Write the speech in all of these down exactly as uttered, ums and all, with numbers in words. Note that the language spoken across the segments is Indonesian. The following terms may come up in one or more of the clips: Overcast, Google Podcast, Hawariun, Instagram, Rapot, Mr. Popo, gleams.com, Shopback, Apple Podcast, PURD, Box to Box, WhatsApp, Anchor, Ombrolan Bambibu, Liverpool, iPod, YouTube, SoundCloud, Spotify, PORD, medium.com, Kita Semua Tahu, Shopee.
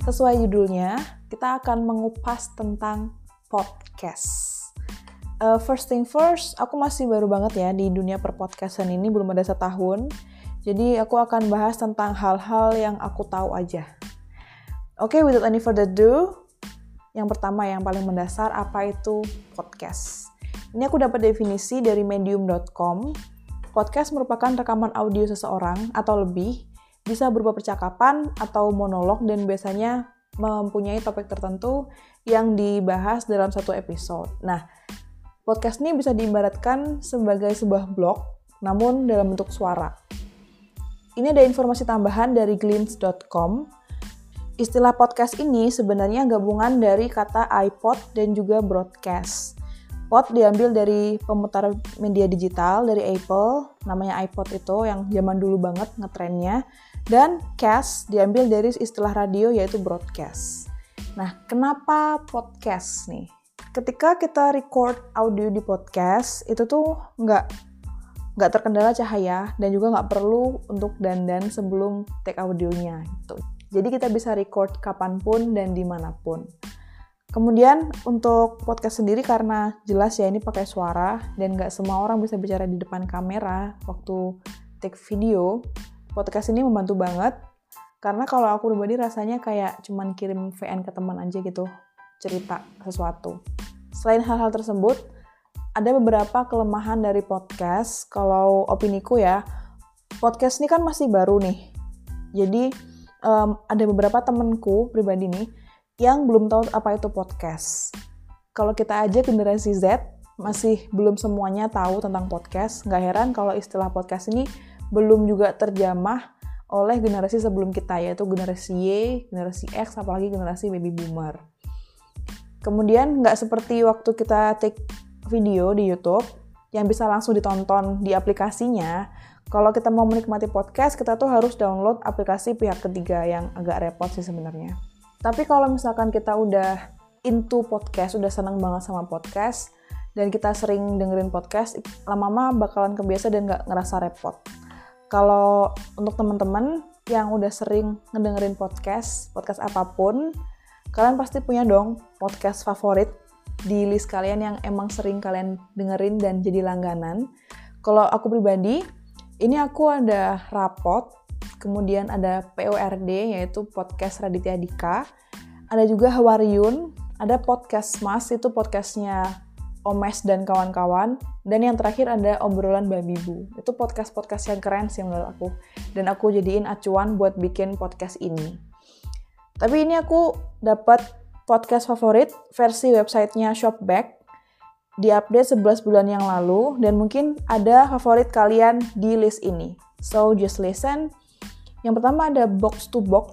Sesuai judulnya, kita akan mengupas tentang podcast. Uh, first thing first, aku masih baru banget ya di dunia perpodcastan ini, belum ada setahun. Jadi aku akan bahas tentang hal-hal yang aku tahu aja. Oke, okay, without any further ado, yang pertama yang paling mendasar, apa itu podcast? Ini aku dapat definisi dari medium dot com. Podcast merupakan rekaman audio seseorang atau lebih, bisa berupa percakapan atau monolog dan biasanya mempunyai topik tertentu yang dibahas dalam satu episode. Nah, podcast ini bisa diibaratkan sebagai sebuah blog, namun dalam bentuk suara. Ini ada informasi tambahan dari gleams dot com. Istilah podcast ini sebenarnya gabungan dari kata iPod dan juga broadcast. Pod diambil dari pemutar media digital dari Apple, namanya iPod itu yang zaman dulu banget ngetrennya, dan cast diambil dari istilah radio yaitu broadcast. Nah, kenapa podcast nih? Ketika kita record audio di podcast, itu tuh nggak nggak terkendala cahaya dan juga nggak perlu untuk dandan sebelum take audionya gitu. Jadi kita bisa record kapanpun dan dimanapun. Kemudian untuk podcast sendiri karena jelas ya ini pakai suara dan gak semua orang bisa bicara di depan kamera waktu take video, podcast ini membantu banget karena kalau aku pribadi rasanya kayak cuman kirim V N ke teman aja gitu, cerita sesuatu. Selain hal-hal tersebut, ada beberapa kelemahan dari podcast. Kalau opiniku ya, podcast ini kan masih baru nih, jadi um, ada beberapa temanku pribadi nih yang belum tahu apa itu podcast. Kalau kita aja generasi Z, masih belum semuanya tahu tentang podcast. Nggak heran kalau istilah podcast ini belum juga terjamah oleh generasi sebelum kita, yaitu generasi Y, generasi X, apalagi generasi baby boomer. Kemudian nggak seperti waktu kita take video di YouTube, yang bisa langsung ditonton di aplikasinya. Kalau kita mau menikmati podcast, kita tuh harus download aplikasi pihak ketiga yang agak repot sih sebenarnya. Tapi kalau misalkan kita udah into podcast, udah seneng banget sama podcast, dan kita sering dengerin podcast, lama-lama bakalan kebiasa dan gak ngerasa repot. Kalau untuk teman-teman yang udah sering ngedengerin podcast, podcast apapun, kalian pasti punya dong podcast favorit di list kalian yang emang sering kalian dengerin dan jadi langganan. Kalau aku pribadi, ini aku ada Rapot, kemudian ada P U R D, yaitu podcast Raditya Dika, ada juga Hawariun, ada podcast Mas, itu podcastnya Omes dan kawan-kawan, dan yang terakhir ada Ombrolan Bambibu. Itu podcast-podcast yang keren sih menurut aku, dan aku jadiin acuan buat bikin podcast ini. Tapi ini aku dapat podcast favorit versi websitenya Shopback, diupdate sebelas bulan yang lalu, dan mungkin ada favorit kalian di list ini. So, just listen. Yang pertama ada Box to Box,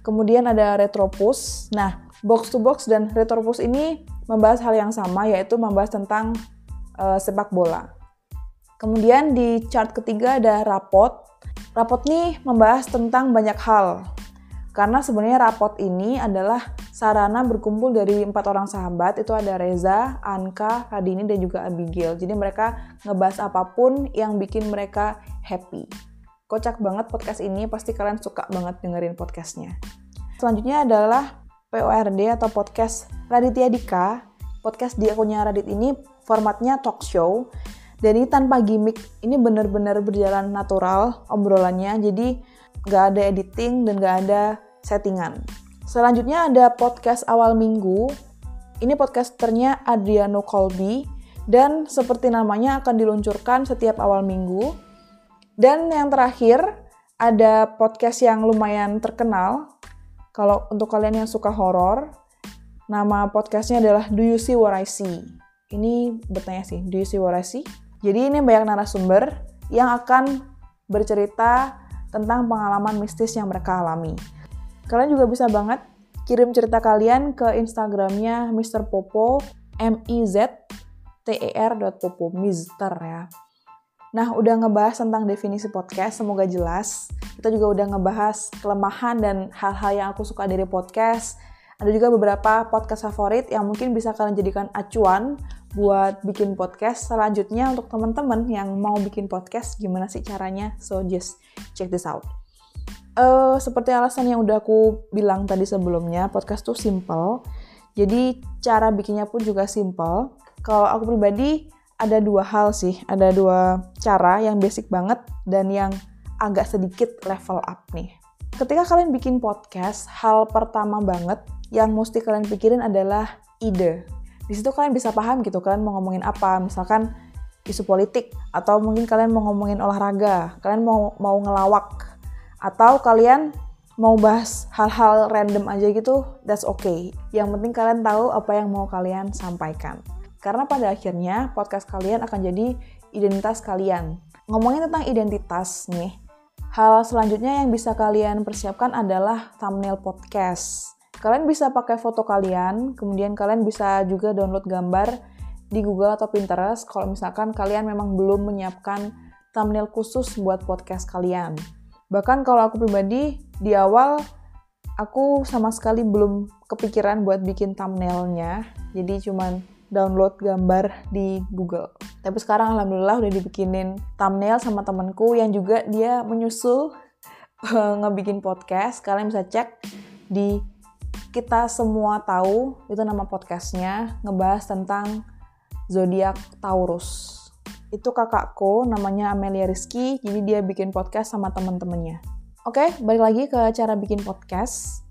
kemudian ada Retropus. Nah, Box to Box dan Retropus ini membahas hal yang sama, yaitu membahas tentang uh, sepak bola. Kemudian di chart ketiga ada Rapot. Rapot ini membahas tentang banyak hal, karena sebenarnya Rapot ini adalah sarana berkumpul dari empat orang sahabat, itu ada Reza, Anka, Radini, dan juga Abigail. Jadi mereka ngebahas apapun yang bikin mereka happy. Kocak banget podcast ini, pasti kalian suka banget dengerin podcastnya. Selanjutnya adalah P O R D atau podcast Raditya Dika. Podcast di akunnya Radit ini formatnya talk show, dan ini tanpa gimmick, ini benar-benar berjalan natural obrolannya, jadi nggak ada editing dan nggak ada settingan. Selanjutnya ada podcast Awal Minggu, ini podcasternya Adriano Colby, dan seperti namanya akan diluncurkan setiap awal minggu. Dan yang terakhir, ada podcast yang lumayan terkenal. Kalau untuk kalian yang suka horor, nama podcastnya adalah Do You See What I See? Ini bertanya sih, Do You See What I See? Jadi ini banyak narasumber yang akan bercerita tentang pengalaman mistis yang mereka alami. Kalian juga bisa banget kirim cerita kalian ke Instagramnya mister Popo, M I Z T E R dot popo, mister ya. Nah, udah ngebahas tentang definisi podcast, semoga jelas. Kita juga udah ngebahas kelemahan dan hal-hal yang aku suka dari podcast. Ada juga beberapa podcast favorit yang mungkin bisa kalian jadikan acuan buat bikin podcast. Selanjutnya, untuk teman-teman yang mau bikin podcast, gimana sih caranya? So, just check this out. uh, seperti alasan yang udah aku bilang tadi sebelumnya, podcast tuh simple. Jadi cara bikinnya pun juga simple. Kalau aku pribadi ada dua hal sih, ada dua cara yang basic banget dan yang agak sedikit level up nih. Ketika kalian bikin podcast, hal pertama banget yang mesti kalian pikirin adalah ide. Di situ kalian bisa paham gitu, kalian mau ngomongin apa, misalkan isu politik, atau mungkin kalian mau ngomongin olahraga, kalian mau mau ngelawak, atau kalian mau bahas hal-hal random aja gitu, that's okay. Yang penting kalian tahu apa yang mau kalian sampaikan. Karena pada akhirnya podcast kalian akan jadi identitas kalian. Ngomongin tentang identitas nih, hal selanjutnya yang bisa kalian persiapkan adalah thumbnail podcast. Kalian bisa pakai foto kalian, kemudian kalian bisa juga download gambar di Google atau Pinterest kalau misalkan kalian memang belum menyiapkan thumbnail khusus buat podcast kalian. Bahkan kalau aku pribadi, di awal aku sama sekali belum kepikiran buat bikin thumbnailnya, jadi cuman download gambar di Google. Tapi sekarang alhamdulillah udah dibikinin thumbnail sama temanku yang juga dia menyusul ngebikin podcast. Kalian bisa cek di Kita Semua Tahu, itu nama podcastnya, ngebahas tentang zodiak Taurus. Itu kakakku, namanya Amelia Rizky, jadi dia bikin podcast sama teman-temannya. Oke, balik lagi ke cara bikin podcast.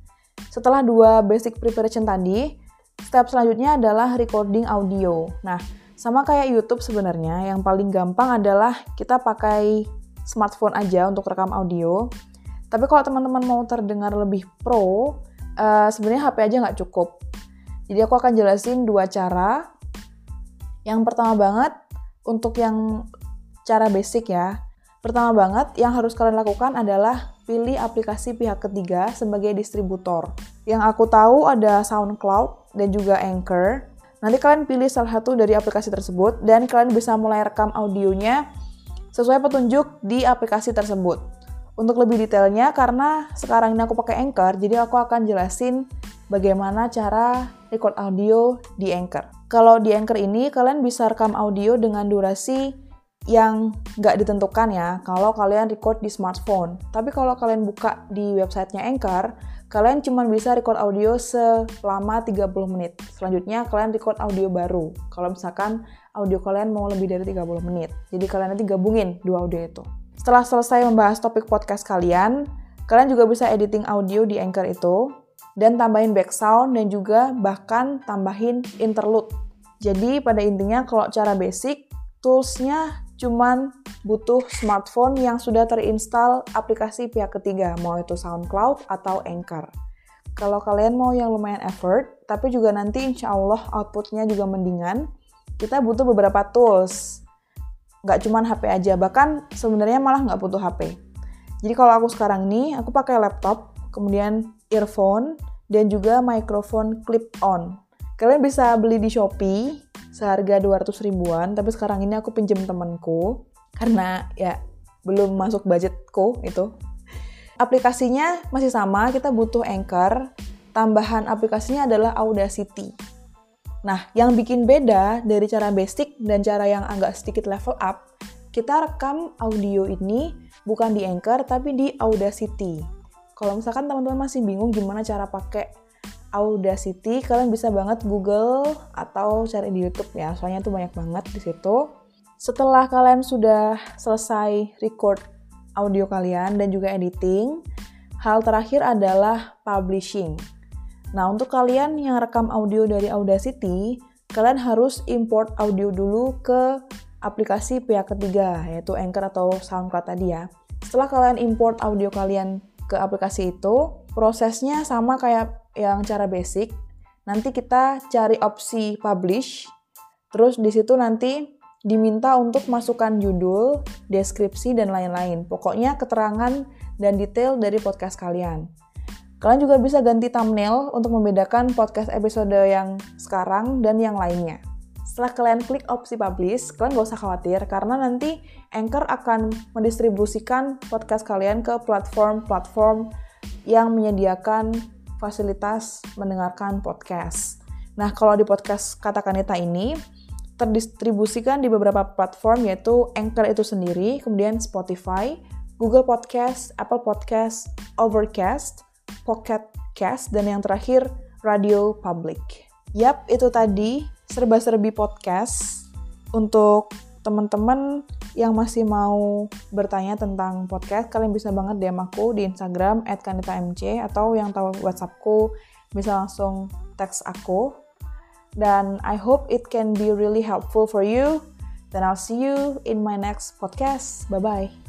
Setelah dua basic preparation tadi, step selanjutnya adalah recording audio. Nah, sama kayak YouTube sebenarnya, yang paling gampang adalah kita pakai smartphone aja untuk rekam audio. Tapi kalau teman-teman mau terdengar lebih pro, Uh, sebenarnya H P aja nggak cukup. Jadi aku akan jelasin dua cara. Yang pertama banget, untuk yang cara basic ya. Pertama banget, yang harus kalian lakukan adalah pilih aplikasi pihak ketiga sebagai distributor. Yang aku tahu ada SoundCloud dan juga Anchor. Nanti kalian pilih salah satu dari aplikasi tersebut dan kalian bisa mulai rekam audionya sesuai petunjuk di aplikasi tersebut. Untuk lebih detailnya, karena sekarang ini aku pakai Anchor, jadi aku akan jelasin bagaimana cara record audio di Anchor. Kalau di Anchor ini, kalian bisa rekam audio dengan durasi yang nggak ditentukan ya, kalau kalian record di smartphone. Tapi kalau kalian buka di websitenya Anchor, kalian cuma bisa record audio selama tiga puluh menit. Selanjutnya, kalian record audio baru. Kalau misalkan audio kalian mau lebih dari tiga puluh menit. Jadi kalian nanti gabungin dua audio itu. Setelah selesai membahas topik podcast kalian, kalian juga bisa editing audio di Anchor itu, dan tambahin background dan juga bahkan tambahin interlude. Jadi pada intinya kalau cara basic, tools-nya cuman butuh smartphone yang sudah terinstall aplikasi pihak ketiga, mau itu SoundCloud atau Anchor. Kalau kalian mau yang lumayan effort, tapi juga nanti insya Allah outputnya juga mendingan, kita butuh beberapa tools. Nggak cuma H P aja, bahkan sebenarnya malah nggak butuh H P. Jadi kalau aku sekarang ini, aku pakai laptop, kemudian earphone, dan juga microphone clip-on. Kalian bisa beli di Shopee, seharga dua ratus ribuan, tapi sekarang ini aku pinjem temanku, karena ya belum masuk budgetku itu. Aplikasinya masih sama, kita butuh Anchor, tambahan aplikasinya adalah Audacity. Nah, yang bikin beda dari cara basic dan cara yang agak sedikit level up, kita rekam audio ini bukan di Anchor, tapi di Audacity. Kalau misalkan teman-teman masih bingung gimana cara pakai Audacity, kalian bisa banget Google atau cari di YouTube ya, soalnya itu banyak banget di situ. Setelah kalian sudah selesai record audio kalian dan juga editing, hal terakhir adalah publishing. Nah, untuk kalian yang rekam audio dari Audacity, kalian harus import audio dulu ke aplikasi pihak ketiga, yaitu Anchor atau SoundCloud tadi ya. Setelah kalian import audio kalian ke aplikasi itu, prosesnya sama kayak yang cara basic. Nanti kita cari opsi publish, terus di situ nanti diminta untuk masukkan judul, deskripsi, dan lain-lain. Pokoknya keterangan dan detail dari podcast kalian. Kalian juga bisa ganti thumbnail untuk membedakan podcast episode yang sekarang dan yang lainnya. Setelah kalian klik opsi publish, kalian gak usah khawatir karena nanti Anchor akan mendistribusikan podcast kalian ke platform-platform yang menyediakan fasilitas mendengarkan podcast. Nah, kalau di podcast Kata Kanita ini, terdistribusikan di beberapa platform yaitu Anchor itu sendiri, kemudian Spotify, Google Podcast, Apple Podcast, Overcast, Pocket Cast, dan yang terakhir Radio Public. Yap, itu tadi serba-serbi podcast untuk teman-teman yang masih mau bertanya tentang podcast. Kalian bisa banget D M aku di Instagram et kanita m c, atau yang tahu WhatsAppku bisa langsung text aku. Dan I hope it can be really helpful for you. Then I'll see you in my next podcast. Bye-bye.